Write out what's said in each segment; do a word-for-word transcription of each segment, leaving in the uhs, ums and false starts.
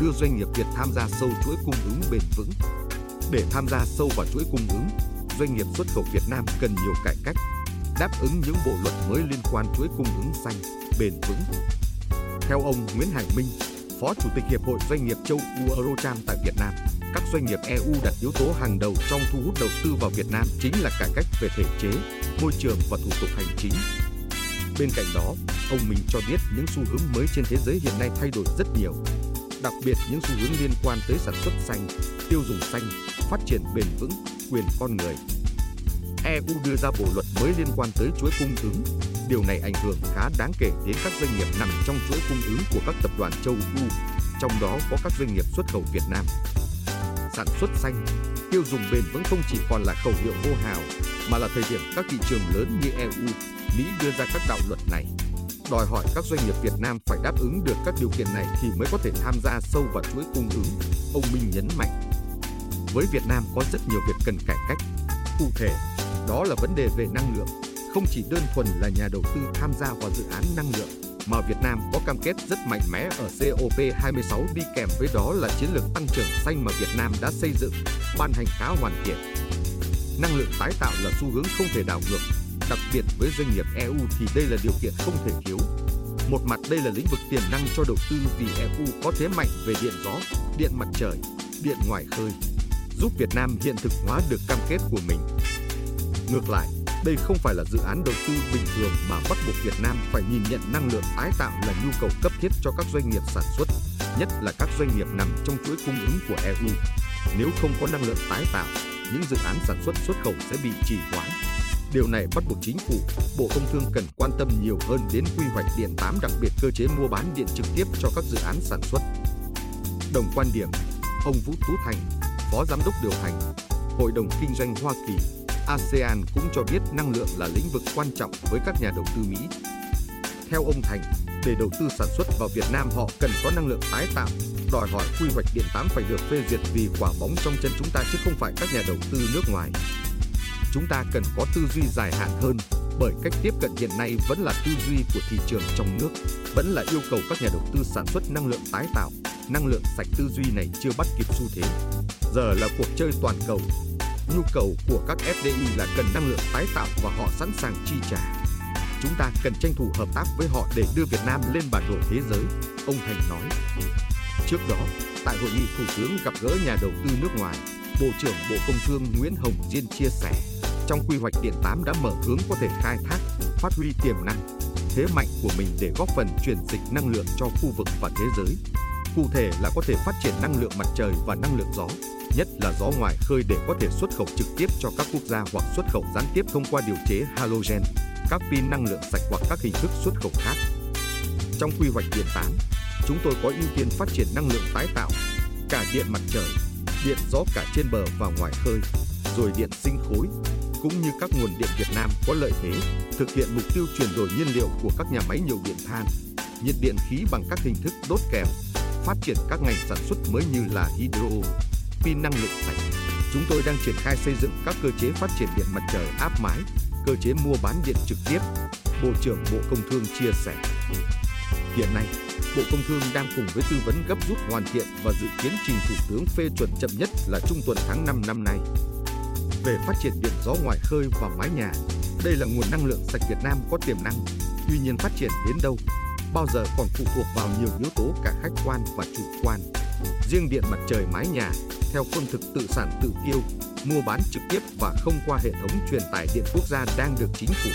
đưa doanh nghiệp Việt tham gia sâu chuỗi cung ứng bền vững. Để tham gia sâu vào chuỗi cung ứng, doanh nghiệp xuất khẩu Việt Nam cần nhiều cải cách, đáp ứng những bộ luật mới liên quan chuỗi cung ứng xanh, bền vững. Theo ông Nguyễn Hải Minh, Phó Chủ tịch Hiệp hội Doanh nghiệp châu Âu Eurocham tại Việt Nam, các doanh nghiệp e u đặt yếu tố hàng đầu trong thu hút đầu tư vào Việt Nam chính là cải cách về thể chế, môi trường và thủ tục hành chính. Bên cạnh đó, ông Minh cho biết những xu hướng mới trên thế giới hiện nay thay đổi rất nhiều, đặc biệt những xu hướng liên quan tới sản xuất xanh, tiêu dùng xanh, phát triển bền vững, quyền con người. e u đưa ra bộ luật mới liên quan tới chuỗi cung ứng. Điều này ảnh hưởng khá đáng kể đến các doanh nghiệp nằm trong chuỗi cung ứng của các tập đoàn châu Âu, trong đó có các doanh nghiệp xuất khẩu Việt Nam. Sản xuất xanh, tiêu dùng bền vững không chỉ còn là khẩu hiệu hô hào, mà là thời điểm các thị trường lớn như e u, Mỹ đưa ra các đạo luật này. Đòi hỏi các doanh nghiệp Việt Nam phải đáp ứng được các điều kiện này thì mới có thể tham gia sâu vào chuỗi cung ứng, ông Minh nhấn mạnh. Với Việt Nam có rất nhiều việc cần cải cách. Cụ thể, đó là vấn đề về năng lượng. Không chỉ đơn thuần là nhà đầu tư tham gia vào dự án năng lượng, mà Việt Nam có cam kết rất mạnh mẽ ở C O P hai mươi sáu, đi kèm với đó là chiến lược tăng trưởng xanh mà Việt Nam đã xây dựng, ban hành khá hoàn thiện. Năng lượng tái tạo là xu hướng không thể đảo ngược, đặc biệt với doanh nghiệp e u thì đây là điều kiện không thể thiếu. Một mặt đây là lĩnh vực tiềm năng cho đầu tư vì e u có thế mạnh về điện gió, điện mặt trời, điện ngoài khơi, giúp Việt Nam hiện thực hóa được cam kết của mình. Ngược lại, đây không phải là dự án đầu tư bình thường mà bắt buộc Việt Nam phải nhìn nhận năng lượng tái tạo là nhu cầu cấp thiết cho các doanh nghiệp sản xuất, nhất là các doanh nghiệp nằm trong chuỗi cung ứng của e u. Nếu không có năng lượng tái tạo, những dự án sản xuất xuất khẩu sẽ bị trì hoãn. Điều này bắt buộc chính phủ, Bộ Công Thương cần quan tâm nhiều hơn đến quy hoạch điện tám, đặc biệt cơ chế mua bán điện trực tiếp cho các dự án sản xuất. Đồng quan điểm, ông Vũ Tú Thành, Phó Giám đốc điều hành Hội đồng Kinh doanh Hoa Kỳ, a sê an cũng cho biết năng lượng là lĩnh vực quan trọng với các nhà đầu tư Mỹ. Theo ông Thành, để đầu tư sản xuất vào Việt Nam họ cần có năng lượng tái tạo, đòi hỏi quy hoạch điện tám phải được phê duyệt vì quả bóng trong chân chúng ta chứ không phải các nhà đầu tư nước ngoài. Chúng ta cần có tư duy dài hạn hơn, bởi cách tiếp cận hiện nay vẫn là tư duy của thị trường trong nước, vẫn là yêu cầu các nhà đầu tư sản xuất năng lượng tái tạo, năng lượng sạch. Tư duy này chưa bắt kịp xu thế. Giờ là cuộc chơi toàn cầu. Nhu cầu của các ép đê i là cần năng lượng tái tạo và họ sẵn sàng chi trả. Chúng ta cần tranh thủ hợp tác với họ để đưa Việt Nam lên bản đồ thế giới, ông Thành nói. Trước đó, tại hội nghị thủ tướng gặp gỡ nhà đầu tư nước ngoài, Bộ trưởng Bộ Công Thương Nguyễn Hồng Diên chia sẻ, trong quy hoạch điện tám đã mở hướng có thể khai thác, phát huy tiềm năng, thế mạnh của mình để góp phần chuyển dịch năng lượng cho khu vực và thế giới. Cụ thể là có thể phát triển năng lượng mặt trời và năng lượng gió, nhất là gió ngoài khơi để có thể xuất khẩu trực tiếp cho các quốc gia hoặc xuất khẩu gián tiếp thông qua điều chế halogen, các pin năng lượng sạch hoặc các hình thức xuất khẩu khác. Trong quy hoạch điện tám, chúng tôi có ưu tiên phát triển năng lượng tái tạo, cả điện mặt trời, điện gió cả trên bờ và ngoài khơi, rồi điện sinh khối, cũng như các nguồn điện Việt Nam có lợi thế, thực hiện mục tiêu chuyển đổi nhiên liệu của các nhà máy nhiệt điện than, nhiệt điện khí bằng các hình thức đốt kèm, phát triển các ngành sản xuất mới như là hydro, pin năng lượng sạch. Chúng tôi đang triển khai xây dựng các cơ chế phát triển điện mặt trời áp mái, cơ chế mua bán điện trực tiếp, Bộ trưởng Bộ Công Thương chia sẻ. Hiện nay, Bộ Công Thương đang cùng với tư vấn gấp rút hoàn thiện và dự kiến trình Thủ tướng phê chuẩn chậm nhất là trung tuần tháng năm năm nay. Về phát triển điện gió ngoài khơi và mái nhà, đây là nguồn năng lượng sạch Việt Nam có tiềm năng, tuy nhiên phát triển đến đâu, bao giờ còn phụ thuộc vào nhiều yếu tố cả khách quan và chủ quan. Riêng điện mặt trời mái nhà, theo phương thức tự sản tự tiêu, mua bán trực tiếp và không qua hệ thống truyền tải điện quốc gia đang được chính phủ,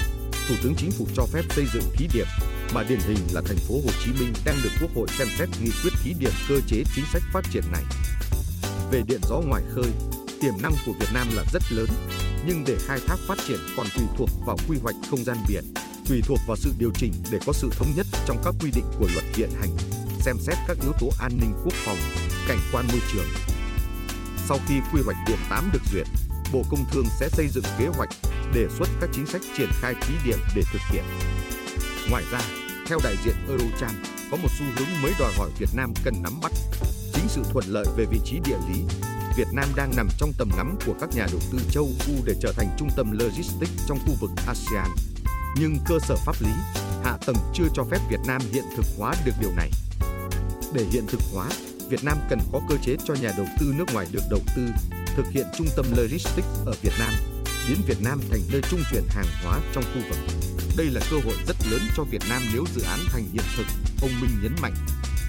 Thủ tướng Chính phủ cho phép xây dựng thí điểm, mà điển hình là thành phố Hồ Chí Minh đang được Quốc hội xem xét nghị quyết thí điểm cơ chế chính sách phát triển này. Về điện gió ngoài khơi, tiềm năng của Việt Nam là rất lớn, nhưng để khai thác phát triển còn tùy thuộc vào quy hoạch không gian biển, tùy thuộc vào sự điều chỉnh để có sự thống nhất trong các quy định của luật hiện hành, xem xét các yếu tố an ninh quốc phòng, cảnh quan môi trường. Sau khi quy hoạch điện tám được duyệt, Bộ Công Thương sẽ xây dựng kế hoạch, đề xuất các chính sách triển khai thí điểm để thực hiện. Ngoài ra, theo đại diện Eurocham, có một xu hướng mới đòi hỏi Việt Nam cần nắm bắt. Chính sự thuận lợi về vị trí địa lý, Việt Nam đang nằm trong tầm ngắm của các nhà đầu tư châu Âu để trở thành trung tâm logistics trong khu vực a sê an. Nhưng cơ sở pháp lý, hạ tầng chưa cho phép Việt Nam hiện thực hóa được điều này. Để hiện thực hóa, Việt Nam cần có cơ chế cho nhà đầu tư nước ngoài được đầu tư, thực hiện trung tâm logistics ở Việt Nam, biến Việt Nam thành nơi trung chuyển hàng hóa trong khu vực. Đây là cơ hội rất lớn cho Việt Nam nếu dự án thành hiện thực, ông Minh nhấn mạnh.